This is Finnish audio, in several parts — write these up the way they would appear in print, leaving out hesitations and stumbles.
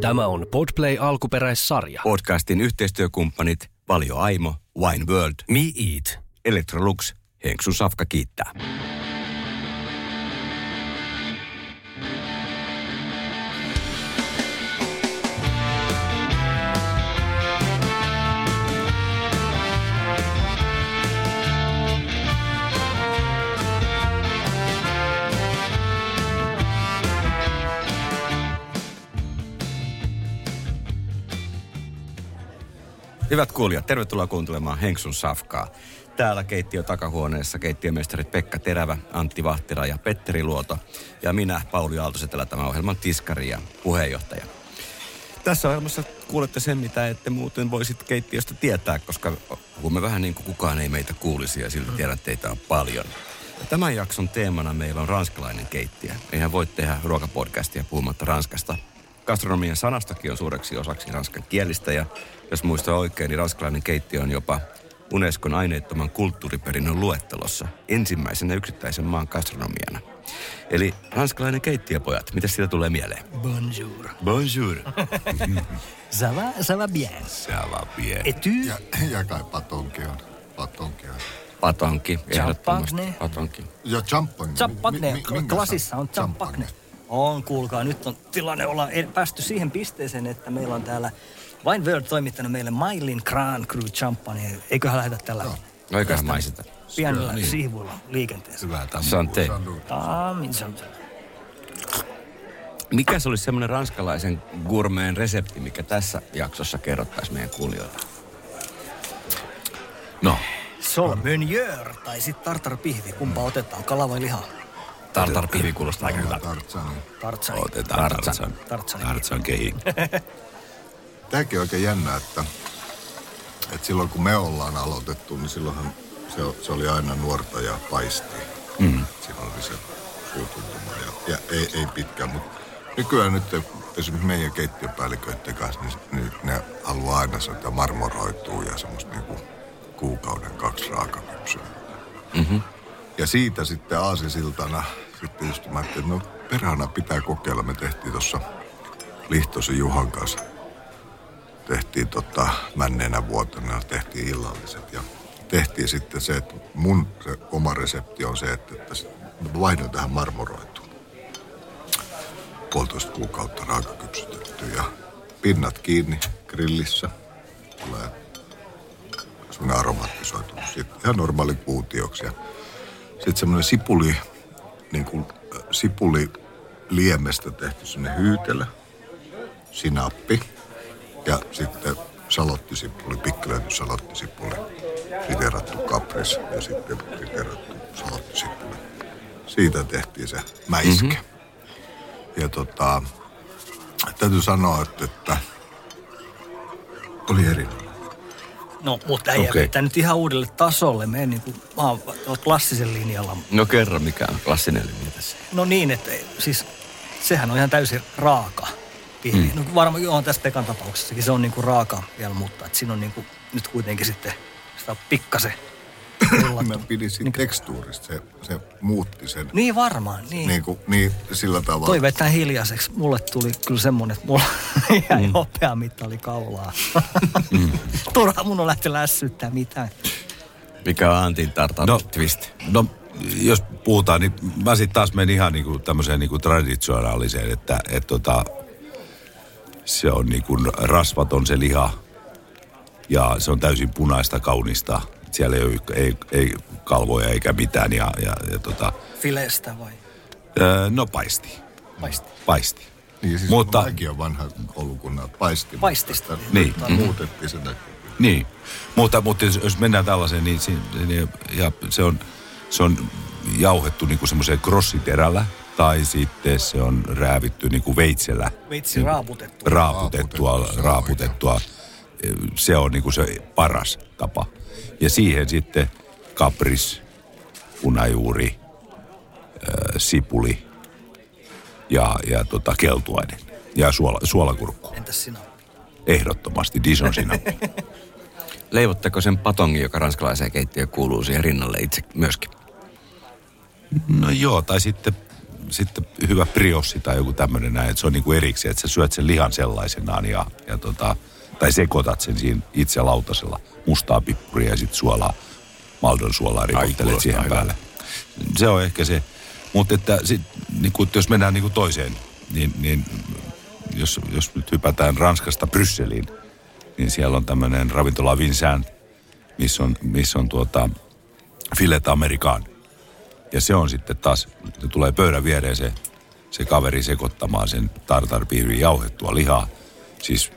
Tämä on Podplay alkuperäissarja. Podcastin yhteistyökumppanit Valio Aimo, Wine World, Me Eat, Electrolux, Henksun Safka kiittää. Hyvät kuulijat, tervetuloa kuuntelemaan Henksun Safkaa. Täällä keittiö takahuoneessa keittiömestarit Pekka Terävä, Antti Vahtera ja Petteri Luoto. Ja minä, Pauli Aaltosetelä, tämän ohjelman tiskari ja puheenjohtaja. Tässä ohjelmassa kuulette sen, mitä ette muuten voisit keittiöstä tietää, koska puhumme vähän niin kuin kukaan ei meitä kuulisi ja silti tiedän, että teitä on paljon. Ja tämän jakson teemana meillä on ranskalainen keittiö. Eihän voi tehdä ruokapodcastia puhumatta Ranskasta. Gastronomian sanastakin on suureksi osaksi ranskan kielistä ja jos muistaa oikein, niin ranskalainen keittiö on jopa Unescon aineettoman kulttuuriperinnön luettelossa ensimmäisenä yksittäisen maan gastronomiana. Eli ranskalainen keittiöpojat, mitä siitä tulee mieleen? Bonjour. Bonjour. Ça va bien. Ça va bien. Et tu? Ja kai patonki on. Patonki on. Patonki. Champagne. Patonki. Ja champagne. Champagne. Klasissa on champagne. On, kuulkaa. Nyt on tilanne, ollaan päästy siihen pisteeseen, että meillä on täällä Wine World toimittanut meille Maillin Grand Cru Champagne. Eiköhän lähdetä tällä. No eiköhän maiseta. Pienellä niin siivulla liikenteessä. Hyvää tammua. Mikä se olisi semmoinen ranskalaisen gourmeen resepti, mikä tässä jaksossa kerrottaisiin meidän kuulijoille? No. Sol meunier tai sitten tartarpihvi. Kumpa otetaan? Kala vai lihaa? Tartarpihvi kuulostaa aika hyvältä. Tartsani. Otetaan tartsani. Tartsan kehi. Tämäkin on oikein jännä, että silloin kun me ollaan aloitettu, niin silloinhan se oli aina nuorta ja paistia. Mm. Silloin oli se suutuntuma ja ei pitkään, mutta nykyään nyt esimerkiksi meidän keittiöpäälliköiden kanssa, niin ne haluaa aina se, että marmoroituu ja semmoista niin kuin kuukauden kaksi raakakypsyä. Mm-hmm. Ja siitä sitten aasisiltana sitten just mä ajattelin, että no perhana pitää kokeilla. Me tehtiin tuossa Lihtoisen Juhan kanssa. Tehtiin männeenä vuotena, tehtiin illalliset ja tehtiin sitten se, että mun se oma resepti on se, että vaihdoin tähän marmoroituun. 1,5 kuukautta raakakypsytetty ja pinnat kiinni grillissä. Tulee semmoinen aromatisoitunut sitten ihan normaali kuutioksi. Sitten semmoinen sipuliliemestä tehty semmoinen hyytelö, sinappi. Ja sitten salottisipuli, pikkelöity salottisipuli, riterattu kapris ja sitten riterattu salottisipuli. Siitä tehtiin se mäiske. Mm-hmm. Ja täytyy sanoa, että oli erinomainen. No, mutta ei jätä nyt ihan uudelle tasolle. Me niinku, olet klassisen linjalla. No kerro, mikä on klassinen linja tässä. No niin, että siis sehän on ihan täysin raaka. Mm. No varmaan on tässä Pekan tapauksessakin, se on niinku raaka vielä, mutta et siinä on niinku nyt kuitenkin sitten sitä pikkasen pellattu. Mä pidin siitä tekstuurista, se muutti sen. Niin varmaan, niin. Niin sillä tavalla. Toiveet tämän hiljaiseksi. Mulle tuli kyllä semmoinen, että mulla jäi hopeamittali kaulaa. Turha mun on lähtenyt lässyttää mitään. Mikä on Antin tartar-twist? No. Jos puhutaan, niin mä sitten taas menin ihan niinku tämmöiseen niinku traditionaaliseen, että se on niin kuin rasvaton se liha ja se on täysin punaista, kaunista. Siellä ei kalvoja eikä mitään ja Fileestä vai? No paisti. Niin siis mutta mäkin on vanha koulukunnan paistista. Niin. Muutettiin sen näkyy. Niin, mutta jos mennään tällaiseen, niin se on jauhettu niin kuin semmoiseen grossiterällä. Tai sitten se on räävitty niin kuin veitsellä. Veitsi raaputettua. Se on niin kuin se paras tapa. Ja siihen sitten kapris, punajuuri, sipuli ja keltuainen. Ja suolakurkku. Entäs sinappi? Ehdottomasti Dijon sinappi. Leivotteko sen patongin, joka ranskalaiseen keittiöön kuuluu siihen rinnalle itse myöskin? No joo, tai sitten sitten hyvä brioche tai joku tämmöinen näin, että se on niin kuin erikseen, että sä syöt sen lihan sellaisenaan tai sekoitat sen siinä itse lautasella mustaa pippuria ja sitten suolaa, maldon suolaa rikottelet siihen päälle. Se on ehkä se, mutta että sit, niin kuin, jos mennään niin kuin toiseen, niin jos nyt hypätään Ranskasta Brysseliin, niin siellä on tämmöinen ravintola Vincent, missä on filet amerikaan. Ja se on sitten taas, tulee pöydän viereen se kaveri sekoittamaan sen tartarpiirin jauhettua lihaa. Siis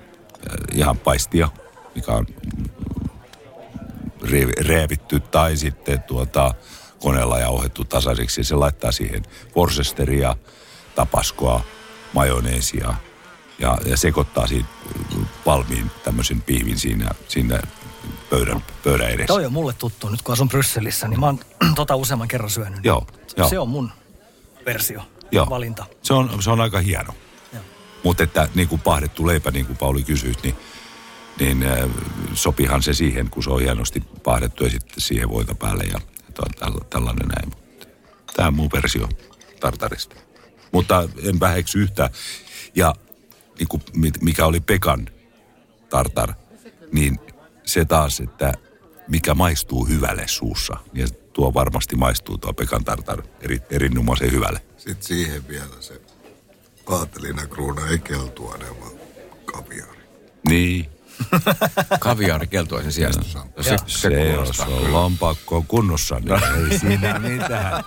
ihan paistia, mikä on reevitty tai sitten koneella jauhettu tasaiseksi. Se laittaa siihen worcesteria, tapaskoa, majoneesia ja sekoittaa siitä valmiin tämmöisen piivin siinä pöydän edessä. Toi on mulle tuttu nyt, kun asun Brysselissä, niin mä oon useamman kerran syönyt. Joo, se on mun versio, valinta. Se on aika hieno. Mutta että niin kuin pahdettu leipä, niin kuin Pauli kysyit, niin sopihan se siihen, kun se on hienosti pahdettu ja sitten siihen voita päälle ja tällainen näin. Tämä on mun versio tartarista. Mutta en väheksi yhtään. Ja niin kuin, mikä oli Pekan tartar, niin se taas, että mikä maistuu hyvälle suussa. Ja tuo varmasti maistuu tuo Pekan tartar erinomaisen hyvälle. Sitten siihen vielä se aatelina kruuna ei keltuane, vaan kaviaari. Niin. Kaviaari keltuaisen sijasta. No, se on lompakko kunnossa, niin ei siinä mitään.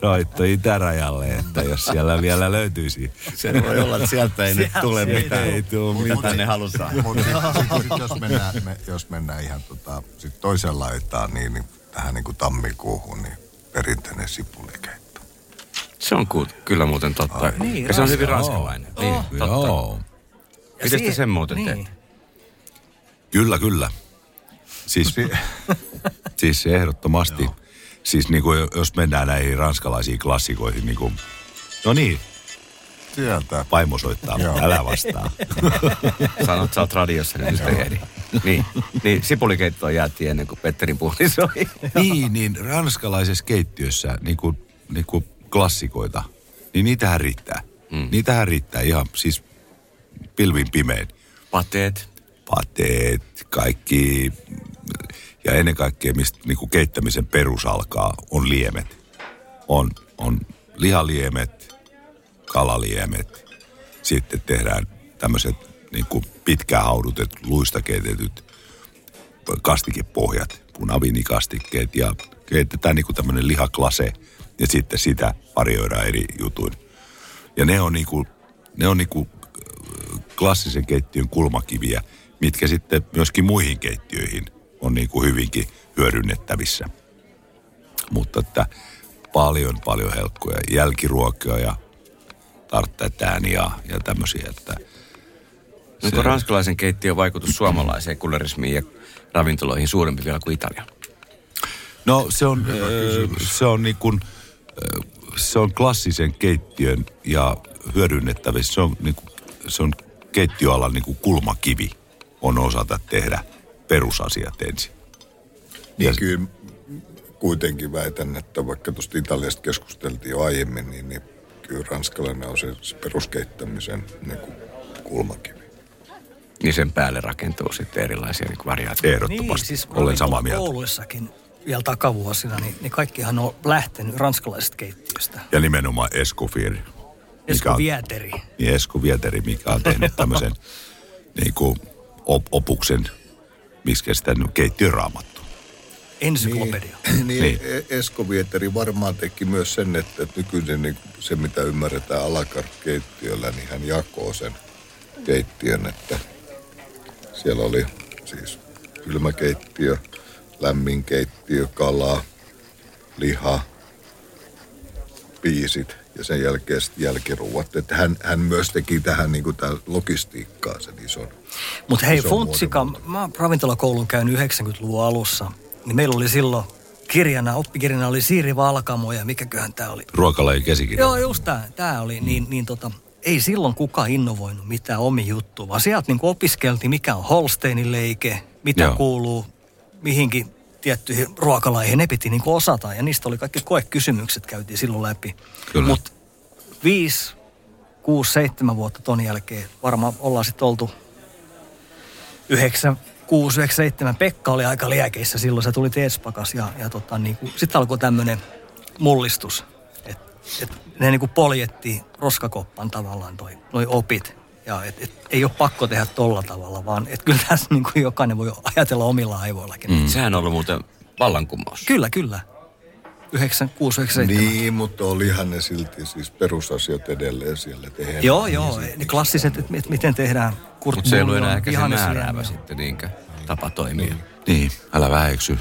Soitto itärajalle, että jos siellä vielä löytyisi. Se voi olla, että sieltä ei nyt tule mitään. Ei tule mitään, ne halutaan. Jos mennään ihan sit toisen laitaan, niin tähän niin kuin tammikuuhun, niin perinteinen sipulikeitto. Se on kyllä muuten totta. Niin, se on hyvin ranskalainen. Niin, totta. Miten te sen muuten teette? Kyllä. Siis ehdottomasti. Joo. Siis niin kuin, jos mennään näihin ranskalaisiin klassikoihin, niin kuin... No niin. Sieltä. Paimo soittaa, älä vastaa. Sanot, sä oot radiossa, niin sitä ehdi. Niin, sipulikeittoa jäätiin ennen kuin Petterin puoli soi. Niin, ranskalaisessa keittiössä, niin kuin klassikoita, niin niitähän riittää. Mm. Niitähän riittää ihan siis pilvin pimein. Pateet, kaikki, ja ennen kaikkea, mistä niinku keittämisen perus alkaa, on liemet. On lihaliemet, kalaliemet, sitten tehdään tämmöiset niinku pitkään haudutetut, luistakeitetyt kastikepohjat, punaviinikastikkeet, ja keitetään niinku tämmöinen lihaklase, ja sitten sitä varioidaan eri jutuin. Ja ne on niinku klassisen keittiön kulmakiviä, mitkä sitten myöskin muihin keittiöihin on niinku hyvinkin hyödynnettävissä. Mutta että paljon helppoja jälkiruokia ja tarttetään ja tämmöisiä. Onko ranskalaisen keittiön vaikutus suomalaiseen kulinarismiin ja ravintoloihin suurempi vielä kuin Italian? No se on niin kuin... Se on klassisen keittiön ja hyödynnettävissä. Se on keittiöalan niin kuin kulmakivi on osata tehdä perusasiat ensin. Niin kyllä kuitenkin väitän, että vaikka tuosta Italiasta keskusteltiin jo aiemmin, niin kyllä ranskalainen on se peruskeittämisen niin kuin kulmakivi. Niin sen päälle rakentuu sitten erilaisia niin kuin variaatioita. Ehdottomasti. Niin, siis olen samaa mieltä. Kouluissakin. Vielä takavuosina, niin kaikkihan on lähtenyt ranskalaisista keittiöstä. Ja nimenomaan Escoffier, mikä on tehnyt tämmöisen niin kuin opuksen, mikä sitä on keittiöraamattu. Ensyklopedia. Niin, Escoffier varmaan teki myös sen, että nykyinen niin se, mitä ymmärretään à la carte keittiöllä, niin hän jakoo sen keittiön, että siellä oli siis kylmäkeittiö, lämmin keittiö, kalaa, liha, piisit ja sen jälkeen jälkiruuat. Että hän myös teki tähän niin kuin logistiikkaan sen ison. Mutta hei, Fontsika, mä oon ravintolakoulun käynyt 90-luvun alussa, niin meillä oli silloin oppikirjana oli Siiri Valkamo ja mikäköhän tää oli? Ruokalaji käsikirja. Joo, just tää oli, ei silloin kukaan innovoinut mitään omi juttua, vaan sieltä niin opiskeltiin, mikä on Holsteinin leike, mitä kuuluu mihinkin tiettyihin ruokalajeihin, ne piti niin kuin osata ja niistä oli kaikki koekysymykset käytiin silloin läpi. Mutta 5, 6, 7 vuotta ton jälkeen varmaan ollaan sitten oltu 9, 6, 9, 7. Pekka oli aika liekeissä silloin, se tuli Teespakas ja niin sitten alkoi tämmöinen mullistus, että ne niin kuin poljettiin roskakoppan tavallaan noi opit. Ja et ei ole pakko tehdä tolla tavalla, vaan et kyllä tässä niin kuin jokainen voi ajatella omilla aivoillakin. Mm. Sehän on ollut muuten vallankumous. Kyllä. 96-97. Niin, mutta olihan ne silti siis perusasiat edelleen siellä tehdään. Joo, ne klassiset, että miten tehdään. Mutta se ei ole enää ehkä se määräävä sitten niinkä tapa toimia. Niin, älä väheksy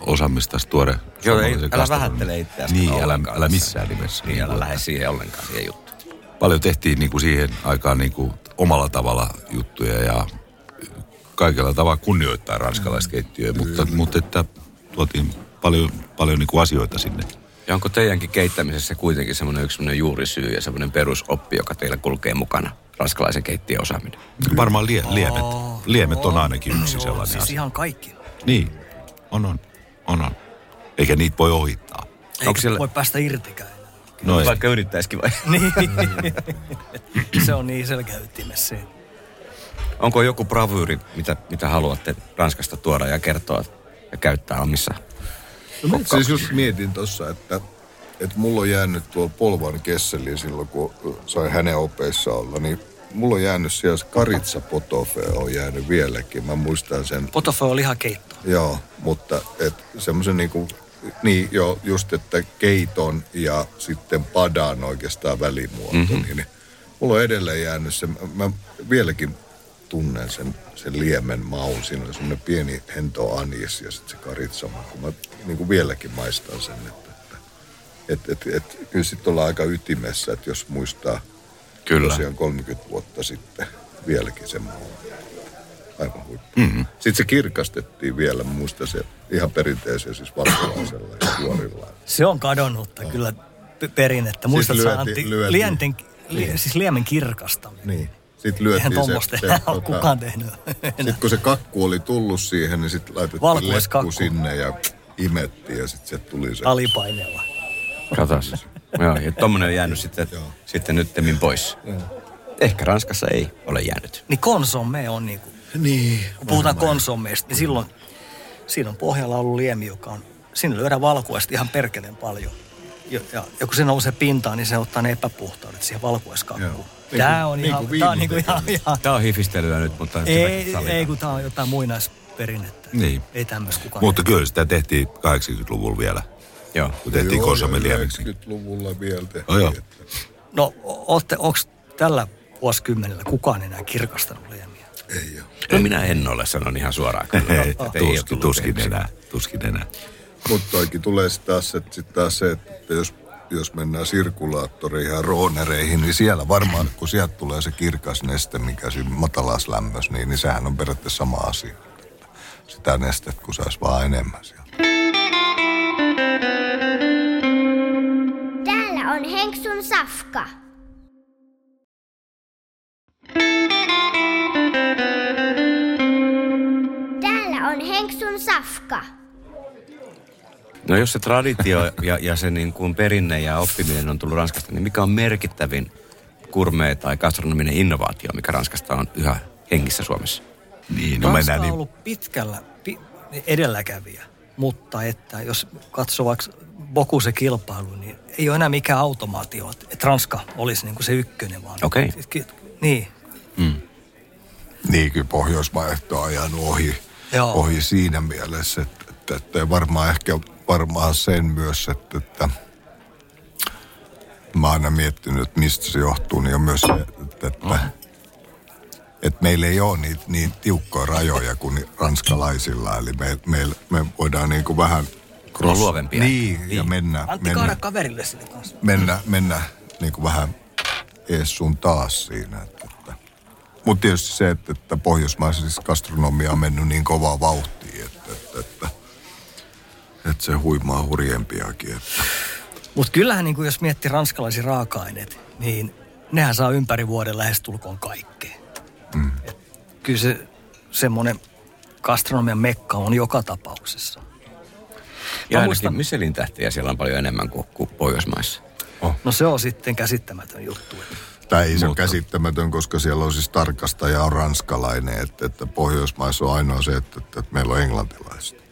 osaamistasi tuore. Joo, älä vähättele itseäsi. Niin, älä missään nimessä. Niin, älä lähde siihen ollenkaan siihen juttuun. Paljon tehtiin niin kuin siihen aikaan niin kuin omalla tavalla juttuja ja kaikella tavalla kunnioittaa ranskalaiskeittiöä, mutta että tuotiin paljon niin kuin asioita sinne. Ja onko teidänkin keittämisessä kuitenkin semmoinen yksi semmoinen juurisyy ja semmoinen perusoppi, joka teillä kulkee mukana, ranskalaisen keittiön osaaminen? Varmaan liemet. Liemet on ainakin yksi sellainen asia. Siis ihan kaikki. Niin, on. Eikä niitä voi ohittaa. Eikä siellä... voi päästä irtikään. Noin. Vaikka yrittäisikin vai? Niin. Se on niin selkeä ytimessä. Onko joku bravyyri, mitä haluatte Ranskasta tuoda ja kertoa ja käyttää omissa? No, siis just mietin tuossa, että mulla on jäänyt tuolla Polvan Kesseliin silloin, kun sai hänen opeissa olla, niin mulla on jäänyt siellä karitsa potofe on jäänyt vieläkin. Mä muistan sen. Potofe on lihakeitto. Joo, mutta semmoisen niinku... Niin, joo, just että keiton ja sitten padan oikeastaan välimuoto, niin mulla on edelleen jäänyt se, mä vieläkin tunnen sen liemen maun, siinä on semmoinen pieni hento anis ja sitten se karitsama, kun mä niin kuin vieläkin maistan sen, että kyllä sitten ollaan aika ytimessä, että jos muistaa kyllä. Tosiaan 30 vuotta sitten vieläkin sen maun. Aivan huippu. Mm-hmm. Sitten se kirkastettiin vielä, muista se ihan perinteisellä siis valkolaisella ja kuorillaan. Se on kadonnutta kyllä perinnettä. Muistat siis siis liemen kirkastaminen. Niin. Sitten lyötiin eihän tuommoista enää ole kukaan tehnyt. Sitten kun se kakku oli tullut siihen, niin sitten laitettiin lekku sinne ja imettiin ja sitten se tuli se. Alipaineella. Katas. Joo, ja tuommoinen on jäänyt sitten nyttemmin pois. Ehkä Ranskassa ei ole jäänyt. Niin konsomme on niinku. Niin. Kun puhutaan konsommeista, niin silloin siinä on pohjalla ollut liemi, joka on, siinä lyödään valkuaista ihan perkeleen paljon. Ja kun se nousee pintaan, niin se ottaa ne epäpuhtaudet siihen valkuaiskakkuun. Tämä on ihan... Tämä on hifistelyä nyt, mutta... Ei, kun tämä on jotain muinaisperinnettä. Niin. Ei tämmöistä kukaan. Mutta kyllä sitä tehtiin 80-luvulla vielä. Joo. Kun tehtiin konsomme liemiksi. 80-luvulla vielä tehtiin. Joo. No, onko tällä vuosikymmenellä kukaan enää kirkastanut liemiä? Ei ole. No minä en ole, sanon ihan suoraan. Tuskin enää. Mutta toikin tulee taas se, että jos mennään sirkulaattoriin ja roonereihin, niin siellä varmaan, kun sieltä tulee se kirkas neste, mikä siinä matalas lämmös, niin sehän on periaatteessa sama asia. Sitä nestettä, kun saisi vaan enemmän siellä. Täällä on Henksun Safka. Henksun Safka. No jos se traditio ja se niin kuin perinne ja oppiminen on tullut Ranskasta, niin mikä on merkittävin gourmet tai gastronominen innovaatio, mikä Ranskasta on yhä hengissä Suomessa? Niin, no Ranska on ollut pitkällä edelläkävijä, mutta että jos katsoo vaikka Bocuse kilpailu, niin ei ole enää mikään automaatio, että Ranska olisi niin kuin se ykkönen vaan. Okei. Okay. Niin. Mm. Niin, kyllä Pohjoismaat on ajanut ohi siinä mielessä, että varmaan ehkä sen myös, että mä oon aina miettinyt, että mistä se johtuu, niin on myös se, että meillä ei ole niin tiukkoja rajoja kuin ranskalaisilla, eli me voidaan niin kuin vähän luovempia. Niin, ja mennä. Antti kaada kaverille sinne kanssa. Mennä niin kuin vähän ees sun taas siinä, mutta tietysti se, että pohjoismaisessa gastronomia on mennyt niin kovaa vauhtia, että se huimaa hurjempiakin. Mutta kyllähän niin jos miettii ranskalaisia raaka-aineet, niin nehän saa ympäri vuoden lähestulkoon kaikkea. Mm. Kyllä se semmoinen gastronomian mekka on joka tapauksessa. Ja ainakin Michelin tähtiä siellä on paljon enemmän kuin Pohjoismaissa. Oh. No se on sitten käsittämätön juttu. Tai ei se ole käsittämätön, koska siellä on siis tarkastaja on ranskalainen, että Pohjoismaissa on ainoa se, että meillä on englantilaiset.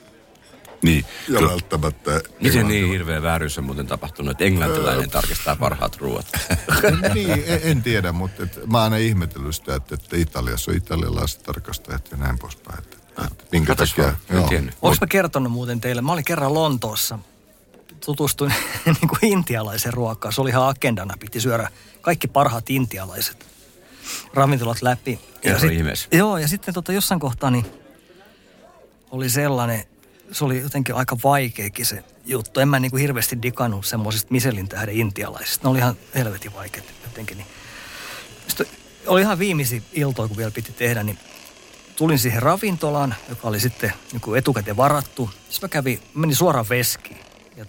Niin. Ja välttämättä... Miten niin hirveä vääryys on muuten tapahtunut, että englantilainen tarkistaa parhaat ruoat? Niin, en tiedä, mutta mä aina ihmetellyt sitä, että Italiassa on italialaiset tarkastajat ja näin poispäin. Minkä takia? Oletko mä kertonut muuten teille? Mä olin kerran Lontoossa. Tutustuin niin kuin intialaisen ruokaan. Se oli ihan agendana. Piti syödä kaikki parhaat intialaiset ravintolat läpi. Joo, ja sitten jossain kohtaa niin oli sellainen... Se oli jotenkin aika vaikeakin se juttu. En mä niin kuin hirveästi digannut semmoisista Michelin tähden intialaisista. Ne oli ihan helvetin vaikeita jotenkin. Niin. Sitten oli ihan viimeisiä iltoja, kun vielä piti tehdä, niin tulin siihen ravintolaan, joka oli sitten niin kuin etukäteen varattu. Sitten menin suoraan veskiin. Ja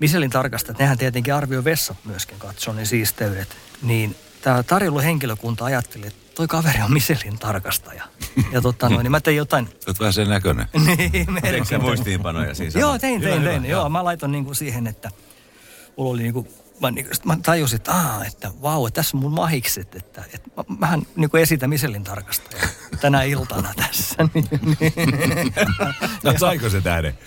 Michelin tarkastajat, nehän tietenkin arvioi vessat myöskin, katsoi ne siisteydet. Niin tämä tarjolla henkilökunta ajatteli, että toi kaveri on Michelin tarkastaja. Ja niin mä tein jotain... Olet vähän sen näköinen. Niin, merkitään. Teekö sä muistiinpanoja siis? Joo, tein. Joo, mä laitoin niinku siihen, että mulla oli niinku... Mä tajusin, että tässä on mun mahikset, että mähän niinku esitän Michelin tarkastajaa tänä iltana tässä. No saiko se tähden?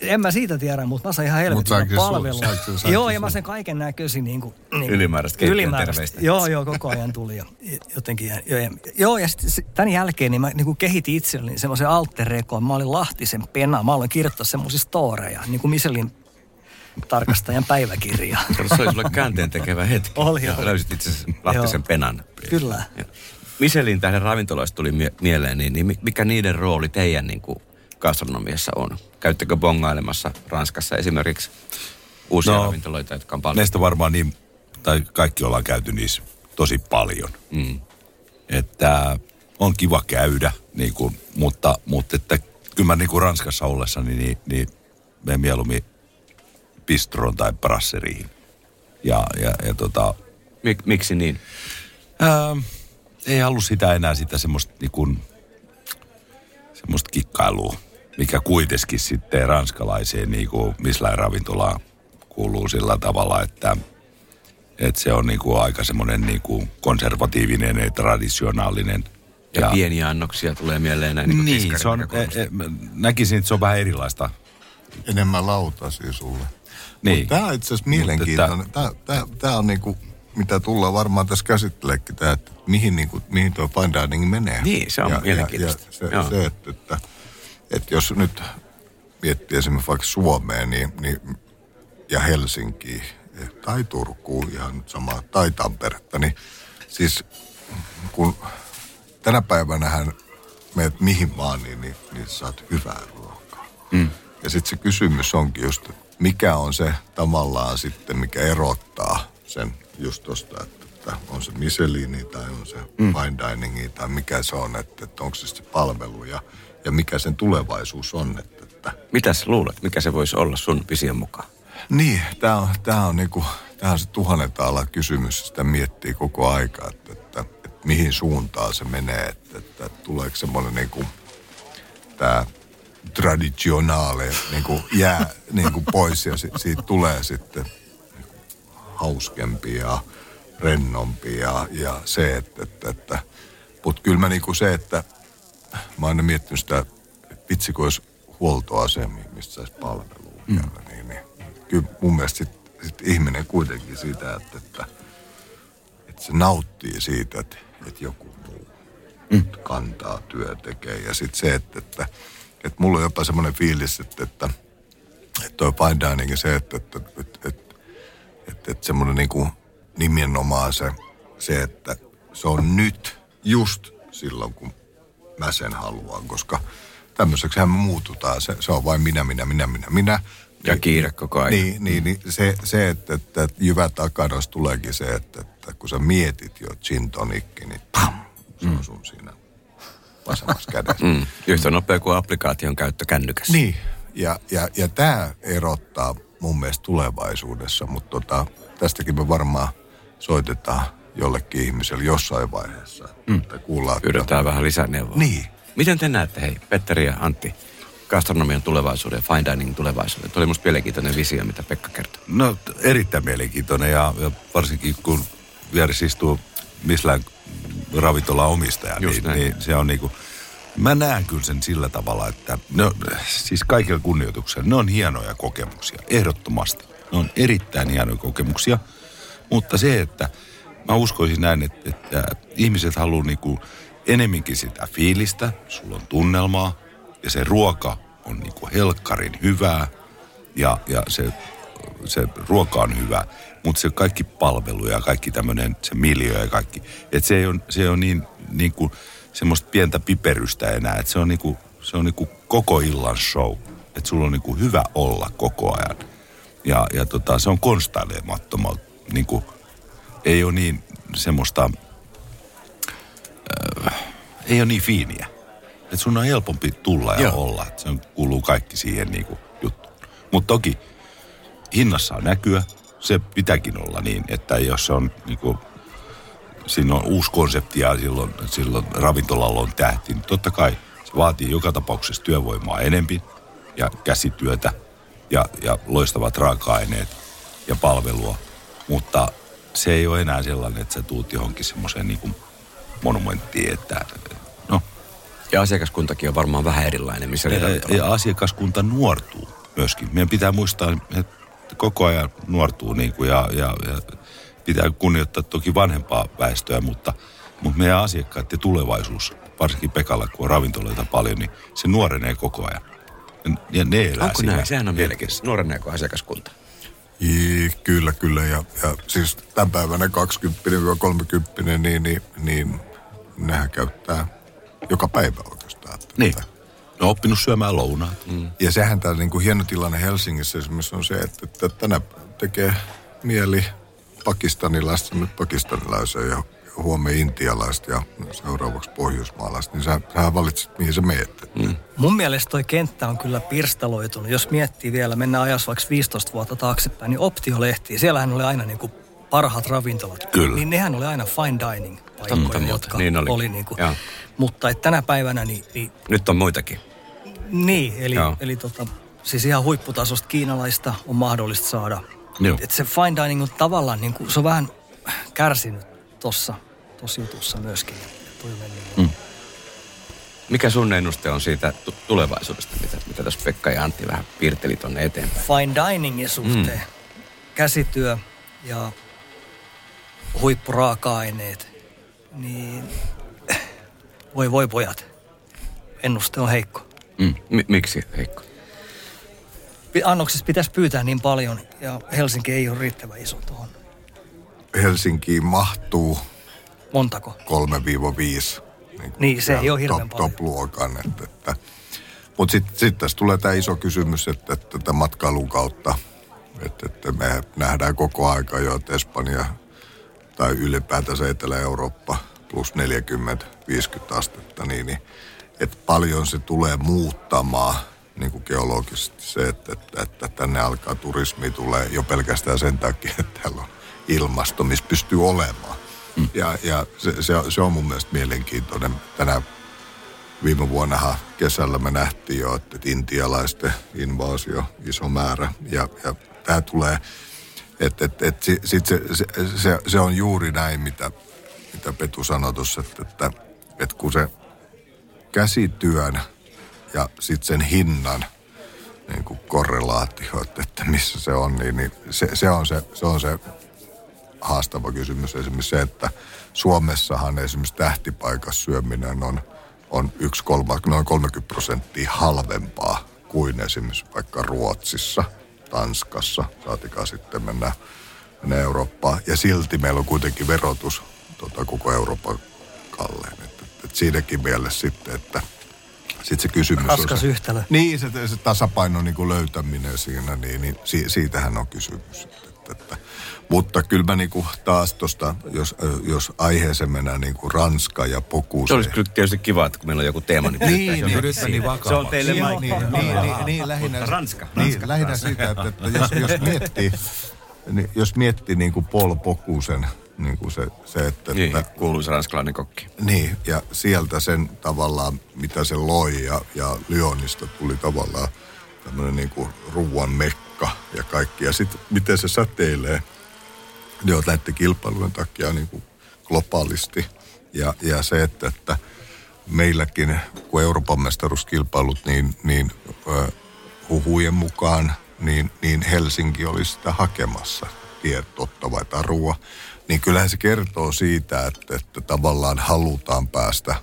En mä siitä tiedä, mutta mä sain ihan helvetin palvelua. Joo, ja mä sen kaiken näköisin niin kuin ylimääräistä. Joo, koko ajan tuli jo jotenkin. Joo, ja sitten tämän jälkeen niin mä niin kehitin itselleni semmoisen alter egon. Mä olin Lahtisen Pena. Mä olin kirjoittaa semmoisia storeja, niin kuin Michelin tarkastajan päiväkirja. Se oli sulle käänteen tekevä hetki. Oli joo. Löysit itse asiassa Lahtisen Penan. Kyllä. Michelin tähden ravintoloista tuli mieleen, niin mikä niiden rooli teidän niin kuin gastronomiassa on? Käyttekö bongailemassa Ranskassa esimerkiksi uusia ravintoloita, jotka on paljon? Meistä varmaan niin, tai kaikki ollaan käyty niissä tosi paljon. Mm. Että on kiva käydä, niin kuin, mutta että kyllä mä niin kuin Ranskassa ollessani, niin menen mieluummin bistroon tai brasseriin. Miksi niin? Ei halua sitä enää sitä semmoista niin kuin... Semmoista kikkailua, mikä kuitenkin sitten ranskalaiseen niin kuin Michelin ravintolaan kuuluu sillä tavalla, että se on niin kuin aika semmoinen niin kuin konservatiivinen ja traditionaalinen. Ja pieniä annoksia tulee mieleen näin. Niin, se on, näkisin, että se on vähän erilaista. Enemmän lautasia sulle. Niin. Mutta tämä on itse asiassa mielenkiintoinen. Tämä on niin kuin... Mitä tullaan varmaan tässä käsitteleekin, että mihin tuo fine dining menee. Niin, se on mielenkiintoista. Ja se että jos nyt miettii esimerkiksi vaikka Suomeen niin, ja Helsinkiin tai Turkuun ihan sama, tai Tamperetta, niin siis kun tänä päivänähän menet mihin vaan, niin saat hyvää ruokaa. Mm. Ja sitten se kysymys onkin just, mikä on se tavallaan sitten, mikä erottaa sen just tuosta, että on se Michelini tai on se fine diningi tai mikä se on, että onko se se palvelu ja mikä sen tulevaisuus on. Että. Mitäs luulet, mikä se voisi olla sun vision mukaan? Niin, tämä on se 1000 taalan kysymys, sitä miettii koko aika, että mihin suuntaan se menee, että tuleeko semmoinen niinku tämä traditionaali niinku jää niinku pois ja siitä tulee sitten hauskempia ja rennompia ja se, että mutta kyllä mä niinku se, että mä aina miettinyt sitä, että vitsi kun olisi huoltoasemia, mistä saisi palvelua. Niin. Kyllä mun mielestä sit ihminen kuitenkin siitä, että se nauttii siitä, että joku muu kantaa työ tekee ja sitten se, että mulla on jopa semmoinen fiilis, että toi fine dining se, että Että semmoinen niinku nimenomaan se, että se on nyt just silloin, kun mä sen haluan, koska tämmöiseksihän me muututaan. Se on vain minä. Ja kiire koko ajan. Niin se, että jyvät takanos tuleekin se, että kun sä mietit jo gin tonicki, niin pam, se on sun siinä vasemmassa kädessä. Yhtä nopea kuin applikaation käyttö kännykässä. Niin, ja tää erottaa mun mielestä tulevaisuudessa, mutta tästäkin me varmaan soitetaan jollekin ihmiselle jossain vaiheessa. Että kuullaan. Pyydetään vähän lisäneuvoa. Niin. Miten te näette, hei Petteri ja Antti, gastronomian tulevaisuuden, fine diningin tulevaisuuden. Tuo oli musta mielenkiintoinen visio, mitä Pekka kertoi. No erittäin mielenkiintoinen ja varsinkin kun vieressä istuu Michelin ravintolan omistaja, niin se on niinku... Mä näen kyllä sen sillä tavalla, että no, siis kaikilla kunnioituksella ne on hienoja kokemuksia, ehdottomasti. Ne on erittäin hienoja kokemuksia, mutta se, että mä uskoisin näin, että ihmiset haluaa niinku enemminkin sitä fiilistä, sulla on tunnelmaa ja se ruoka on niinku helkkarin hyvää ja se ruoka on hyvä, mutta se kaikki palvelu ja kaikki tämmöinen, se miljö ja kaikki, että se on niin niinku... Semmoista pientä piperystä enää, että se on niinku koko illan show. Että sulla on niinku hyvä olla koko ajan. Ja se on konstailemattomaa. Niinku, ei ole niin semmoista, ei ole niin fiiniä. Että sun on helpompi tulla ja olla. Et se kuuluu kaikki siihen niinku juttuun. Mutta toki hinnassa on näkyä. Se pitääkin olla niin, että jos se on niinku... Siinä on uusi konsepti ja silloin ravintolalla on tähti. Totta kai se vaatii joka tapauksessa työvoimaa enempi ja käsityötä ja loistavat raaka-aineet ja palvelua. Mutta se ei ole enää sellainen, että sä tuut johonkin semmoiseen niin kuin monumenttiin, että no. Ja asiakaskuntakin on varmaan vähän erilainen, missä ja asiakaskunta nuortuu myöskin. Meidän pitää muistaa, että koko ajan nuortuu niin kuin ja pitää kunnioittaa toki vanhempaa väestöä, mutta meidän asiakkaiden tulevaisuus, varsinkin Pekalla, kun on ravintoloita paljon, niin se nuorenee koko ajan. Ja ne elää onko siinä. Näin? Sehän on mielenkiintoista. Nuoreneeko asiakaskunta? Kyllä. Ja siis tämän päivänä 20-30, niin nehän käyttää joka päivä oikeastaan. Niin. Ne on oppinut syömään lounaat. Mm. Ja sehän tämä niin kuin hieno tilanne Helsingissä esimerkiksi on se, että tänä tekee mieli... pakistanilaista, nyt pakistanilaisia ja huomenna intialaista ja seuraavaksi pohjoismaalaista, niin sä valitset, mihin sä meet. Mm. Mun mielestä toi kenttä on kyllä pirstaloitunut. Jos miettii vielä, mennään ajassa vaikka 15 vuotta taaksepäin, niin Optio-lehtiin, siellähän oli aina niinku parhaat ravintolat. Kyllä. Niin nehän oli aina fine dining paikkoja, jotka niin oli niinku. Mutta et tänä päivänä niin... Nyt on muitakin. Niin, eli siis ihan huipputasosta kiinalaista on mahdollista saada. Että se fine dining on tavallaan, niin kuin, se on vähän kärsinyt tossa jutussa myöskin. Mikä sun ennuste on siitä tulevaisuudesta, mitä tässä Pekka ja Antti vähän piirteli tuonne eteenpäin? Fine diningin suhteen. Käsityö ja huippuraaka-aineet. Niin, voi pojat, ennuste on heikko. Miksi heikko? Annoksissa pitäisi pyytää niin paljon, ja Helsinki ei ole riittävän iso tuohon. Helsinkiin mahtuu... Montako? 3-5. Niin se ei ole hirveän paljon. Top-luokan. Mutta sitten tässä tulee tämä iso kysymys, että matkailun kautta, että me nähdään koko aika jo, että Espanja tai ylipäätänsä Etelä-Eurooppa plus 40-50 astetta, niin että paljon se tulee muuttamaan. Niin kuin geologisesti se, että tänne alkaa turismi tulee jo pelkästään sen takia, että täällä on ilmasto, missä pystyy olemaan. Ja se on mun mielestä mielenkiintoinen. Viime vuonnahan kesällä me nähtiin jo, että intialaisten invaasio iso määrä. Ja tämä tulee, se on juuri näin, mitä Petu sanoi tuossa, että kun se käsityön ja sitten sen hinnan niin kuin korrelaatiot, että missä se on, niin se on se haastava kysymys. Esimerkiksi se, että Suomessahan esimerkiksi tähtipaikassa syöminen on noin 30% halvempaa kuin esimerkiksi vaikka Ruotsissa, Tanskassa, saatikaan sitten mennä Eurooppaan. Ja silti meillä on kuitenkin verotus koko Euroopan kalleen. Et siinäkin mielessä sitten, että... Sitten se kysymys raskas on se, yhtälö. Niin, se tasapaino niin kuin löytäminen siinä, niin siitähän on kysymys. Mutta kyllä mä niin kuin taas tuosta, jos aiheeseen mennään niin kuin Ranska ja Bocuse. Se olisi kyllä tietysti kiva, että kun meillä on joku teema, niin pyritään niin vakavaksi. Se on teille lähinnä Ranska. Niin, lähinnä sitä, että jos miettii niin kuin Paul Bocusen niin kuin se että kuuluisa ranskalainen kokki. Niin, ja sieltä sen tavallaan, mitä se loi, ja Lyonista tuli tavallaan tämmöinen niin kuin ruuan mekka ja kaikki. Ja sitten miten se säteilee, joo, näiden kilpailujen takia niin kuin globaalisti. Ja se, että meilläkin, kun Euroopan mestaruuskilpailut, niin huhujen mukaan, niin Helsinki oli sitä hakemassa tietotta vai tarua. Niin kyllähän se kertoo siitä, että tavallaan halutaan päästä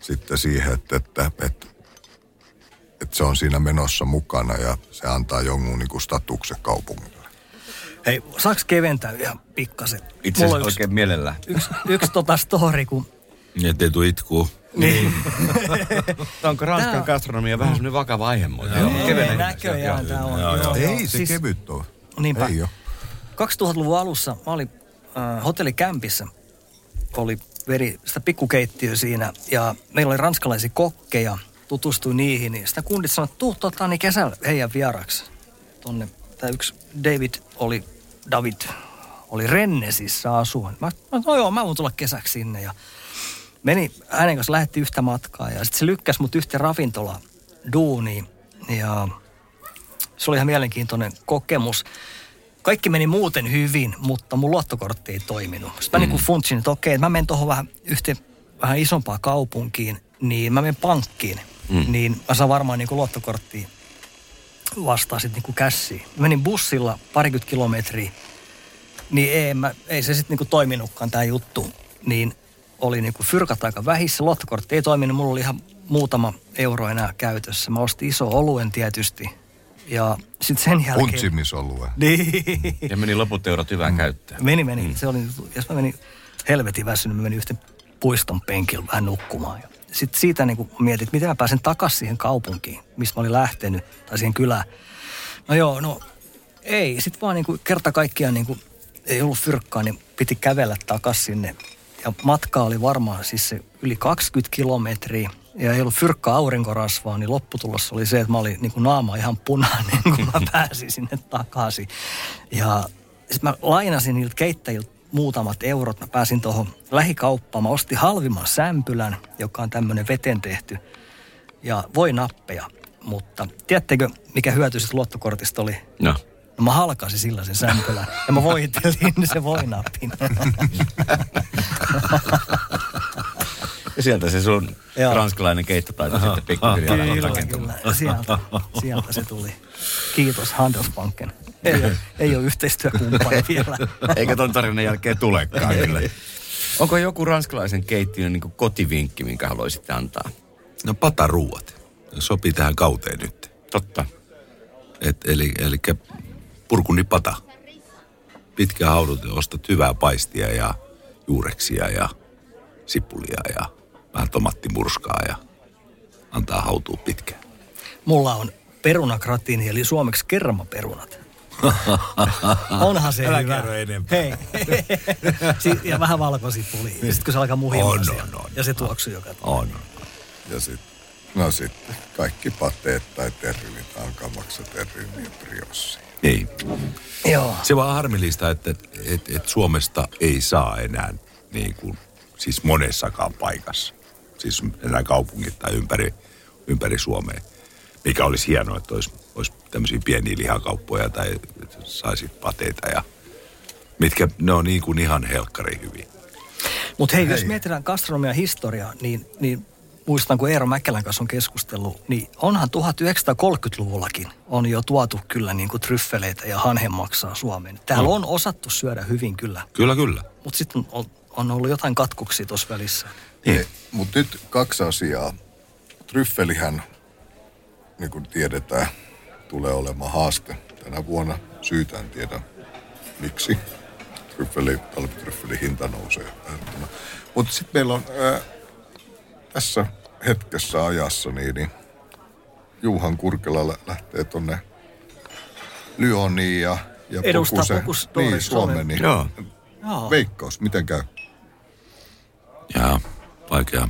sitten siihen, että se on siinä menossa mukana ja se antaa jonkun niin kuin statuksen kaupungille. Hei, saaks keventää ihan pikkasen? Itse asiassa oikein mielellä. Yksi story, kun... Niin, ettei tule itkuu. Niin. Onko Ranskan gastronomia vähän semmoinen vakava aihe muuten? Näköjään tämä on. Joo. Ei se siis, kevyt ole. Niinpä. Ei ole. 2000-luvun alussa mä olin hotellikämpissä. Oli veri sitä pikkukeittiöä siinä ja meillä oli ranskalaisia kokkeja. Tutustuin niihin, niin sitä kundit sanoi, että tuotaan niin kesällä heidän vieraksi. Tonne. Tämä yksi David oli Rennesissä asuen. Mä sanoin, no joo, mä voin tulla kesäksi sinne ja... Meni hänen kanssa, lähti yhtä matkaa ja sitten se lykkäsi mut yhteen ravintolaan duuniin ja se oli ihan mielenkiintoinen kokemus. Kaikki meni muuten hyvin, mutta mun luottokortti ei toiminut. Sitten mä niin kuin funtsin, että okei, mä menen tuohon vähän isompaan kaupunkiin, niin mä menen pankkiin, niin mä saan varmaan niin kuin luottokorttia vastaan sitten niin kuin kässiin. Mä menin bussilla parikymmentä kilometriä, niin ei se sitten niin kuin toiminutkaan tämä juttu, niin... Oli niinku fyrkat aika vähissä, luottokortti ei toiminut, mulla oli ihan muutama euro enää käytössä. Mä ostin iso oluen tietysti ja sitten sen jälkeen... Puntsimisolue. Niin. Ja meni loput eurot hyvään käyttöön. Meni. Se oli, jos mä menin helvetin väsynyt, mä menin yhteen puiston penkillä vähän nukkumaan. Sitten siitä niinku mietin, että miten mä pääsen takaisin siihen kaupunkiin, mistä mä olin lähtenyt, tai siihen kylään. No ei. Sitten vaan niinku kerta kaikkiaan niinku, ei ollut fyrkkaa, niin piti kävellä takaisin sinne. Ja matka oli varmaan siis yli 20 kilometriä ja ei ollut fyrkkaa aurinkorasvaa, niin lopputulos oli se, että mä olin niin kuin naama ihan punainen, kun mä pääsin sinne takaisin. Ja sitten mä lainasin niiltä keittäjiltä muutamat eurot. Mä pääsin tuohon lähikauppaan. Mä ostin halvimman sämpylän, joka on tämmöinen veteen tehty ja voi nappeja. Mutta tiedättekö, mikä hyöty siis luottokortista oli? No. Mä halkasin sillä sen sämpylän ja mä voitelin se voinapin. Ja sieltä se sun ranskalainen keittotaito sitten pikkuhiljaa rakentumaan. Sieltä se tuli. Kiitos Handelsbanken. Ei ole yhteistyökumppani vielä. Eikä ton tarinan jälkeen tulekaan. Onko joku ranskalaisen keittiön niin kuin kotivinkki, minkä haluaisit antaa? No pataruuat. Sopii tähän kauteen nyt. Totta. Eli purkunipata. Pitkä haudut, ostat hyvää paistia ja juureksia ja sipulia ja vähän tomattimurskaa ja antaa hautua pitkään. Mulla on perunakratini, eli suomeksi kermaperunat. Onhan se hyvä. Älä kerro enempää. Hei. Ja vähän valkosipulia. Sitten kun se alkaa muhimaa ja se tuoksuu joka tavalla. On. Ja sitten. No sitten, kaikki pateet tai terriinit, alkaa maksaa terriin ja priossia. Ei. Joo. Se vaan harmillista, että Suomesta ei saa enää niin kuin, siis monessakaan paikassa. Siis enää kaupungit tai ympäri Suomea. Mikä olisi hienoa, että olisi tämmöisiä pieniä lihakauppoja tai saisit pateita ja mitkä, ne on niin kuin ihan helkkari hyvin. Mutta hei, jos mietitään gastronomian historiaa, niin muistan, kun Eero Mäkelän kanssa on keskustellut, niin onhan 1930-luvullakin on jo tuotu kyllä niin kuin tryffeleitä ja hanhenmaksaa Suomeen. Täällä on osattu syödä hyvin kyllä. Kyllä. Mutta sitten on ollut jotain katkoksia tuossa välissä. Niin. Mutta nyt kaksi asiaa. Tryffelihän, niin kuin tiedetään, tulee olemaan haaste tänä vuonna. Syytä en tiedä miksi. Talvitryffelin hinta nousee. Mutta sitten meillä on... tässä hetkessä ajassa niin Juhan Kurkela lähtee tonne Lyoniin ja Bocusen, niin Suomeen. Niin. Joo. Veikkaus, miten käy? Jaa, vaikeaa.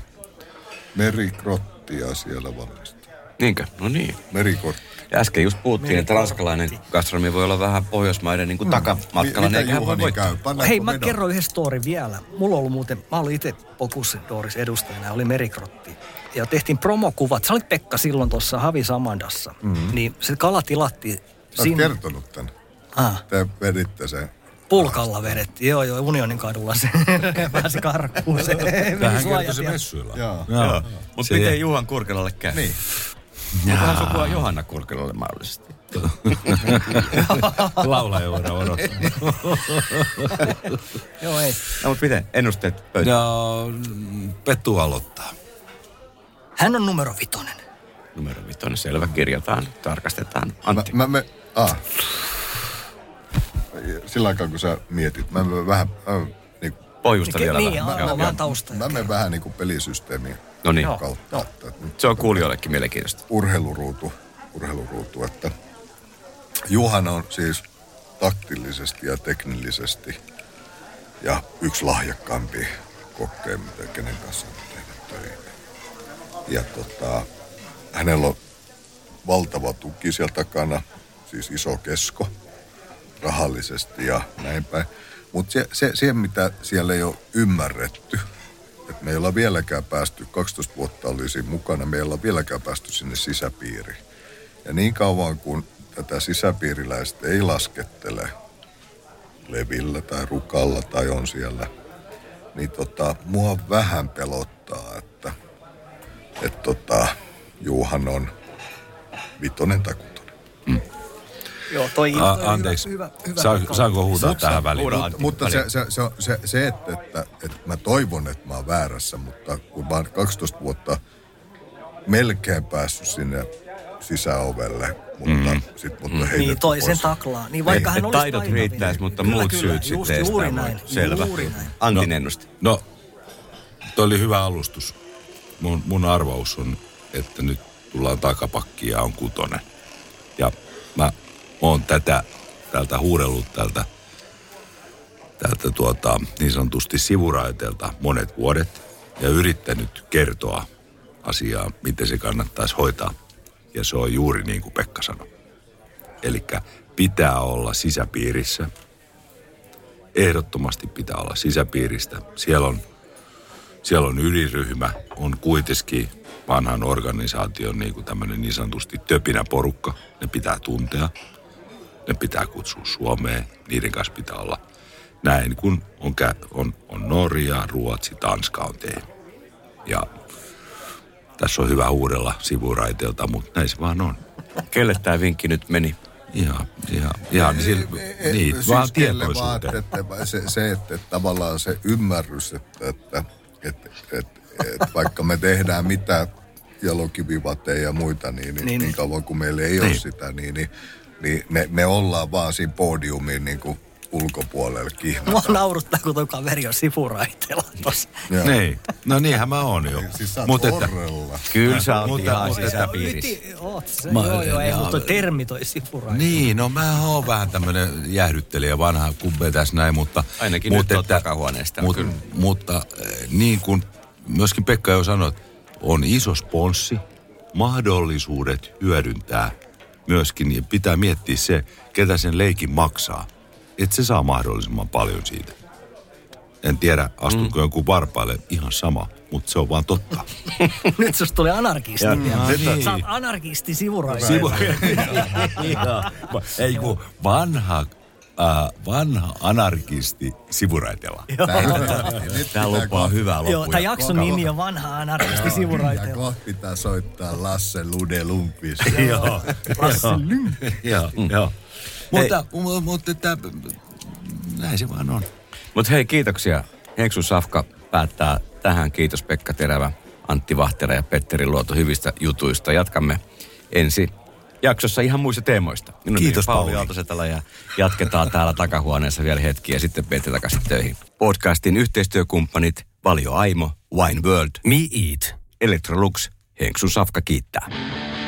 Merikrottia siellä valmistaa. Niinkö? No niin. Merikortti. Ja äsken just puhuttiin, että ranskalainen gastronomi voi olla vähän Pohjoismaiden niin kuin takamatkalainen. Mitä Juhani käy? Hei, mä kerron yhden storin vielä. Mulla oli muuten, mä olin itse Bocusen Dooris edustajana, oli merikortti. Ja tehtiin promokuvat. Sä olit Pekka silloin tuossa Havi Samandassa. Mm-hmm. Niin se kala tilattiin. Sä oot kertonut tän. Te veditte sen. Pulkalla vedettiin, joo, Unionin kadulla se pääsi karkuun. Tähän kertoi se messuilla. Joo. Mutta miten Juhan Kurkelalle käy? Niin. Onkohan sukua Johanna Kurkelalle mahdollisesti? Laula ei voida odottaa. Joo, ei. No, mutta miten? Ennusteet pöytä. No, Petu aloittaa. Hän on numero 5. Numero 5, selvä. Kirjataan, tarkastetaan. Antti. Sillä aikaa, kun sä mietit, mä menen vähän niin kuin... Pohjusta vielä niin, vähän. Mä menen vähän niin kuin pelisysteemiä kautta. Se on kuulijoillekin mielenkiintoista. Urheiluruutu, että Juhan on siis taktillisesti ja teknillisesti ja yksi lahjakkaampi kokkeja, mitä kenen kanssa on tehnyt töitä. Ja hänellä on valtava tuki siellä takana, siis iso kesko. Rahallisesti ja näin päin. Mutta se, mitä siellä ei ole ymmärretty, että me ei olla vieläkään päästy, 12 vuotta olisi mukana, me ei olla vieläkään päästy sinne sisäpiiriin. Ja niin kauan kuin tätä sisäpiiriläistä ei laskettele levillä tai rukalla tai on siellä, niin mua vähän pelottaa, että Juhan on 5. tai 6. Mm. Joo, toi anteeksi, hyvä. Saanko huutaa tähän väliin? Mutta se että mä toivon, että mä oon väärässä, mutta kun mä oon 12 vuotta melkein päässyt sinne sisäovelle, mutta sitten mut heitetty niin, pois. Niin, sen taklaa. Niin, vaikka hän olisi taidot riittäisi, mutta muut syyt sitten estää. Selvä. Antin ennusti. No, toi oli hyvä alustus. Mun arvaus on, että nyt tullaan takapakkiin ja on 6. Ja mä... Olen tältä huudellut tältä niin sanotusti sivuraiteelta monet vuodet ja yrittänyt kertoa asiaa, miten se kannattaisi hoitaa. Ja se on juuri niin kuin Pekka sanoi. Elikkä pitää olla sisäpiirissä. Ehdottomasti pitää olla sisäpiiristä. Siellä on yliryhmä, on kuitenkin vanhan organisaation niin kuin tämmöinen niin sanotusti töpinä porukka. Ne pitää tuntea. Ne pitää kutsua Suomeen, niiden kanssa pitää olla näin, kun on Norja, Ruotsi, Tanska on tehnyt. Ja tässä on hyvä huudella sivuraiteelta, mutta näin se vaan on. Kelle tämä vinkki nyt meni? Ihan vaan tietoisuuteen. Että tavallaan se ymmärrys, että vaikka me tehdään mitä jalokivivateja ja muita, niin kauan kun meillä ei ole sitä, niin me ollaan vaan siinä podiumiin niin kuin ulkopuolella kihmata. Mua nauruttaa, kun tuo kaveri on sivuraiteella tossa. Niin. No niinhän mä oon jo. Siis sä oot orrella. Kyllä sä oot ihan sisäpiirissä. Oot se, joo, ei ole toi termi toi sivuraiteella. Niin, no mä oon vähän tämmönen jäähdyttelijä vanha kubbe tässä näin, mutta... Ainakin nyt oot takahuoneesta. Mutta niin kuin myöskin Pekka jo sanoi, on iso sponssi, mahdollisuudet hyödyntää myöskin, ja pitää miettiä se, ketä sen leikin maksaa, että se saa mahdollisimman paljon siitä. En tiedä, astuuko jonkun varpaille, ihan sama, mutta se on vaan totta. Nyt susta tulee anarkisti. Sä oot anarkisti sivuraiteella. Ei kun vanha anarkisti sivuraiteella. Tää lupaa hyvää loppuja. Joo, tää jakson nimi on vanha anarkisti sivuraiteella. Kohta pitää soittaa Lasse Lude Lumpis. Joo. Lasse Lumpis. Joo. Mutta näin se vaan on. Mutta hei, kiitoksia. Henksun Safka päättää tähän. Kiitos Pekka Terävä, Antti Vahtera ja Petteri Luoto hyvistä jutuista. Jatkamme ensi jaksossa ihan muista teemoista. Kiitos Pauli Aaltosetelä ja jatketaan täällä takahuoneessa vielä hetki ja sitten Petteri takaisin töihin. Podcastin yhteistyökumppanit Valio Aimo, Wine World, Me Eat, Electrolux. Henksun Safka kiittää.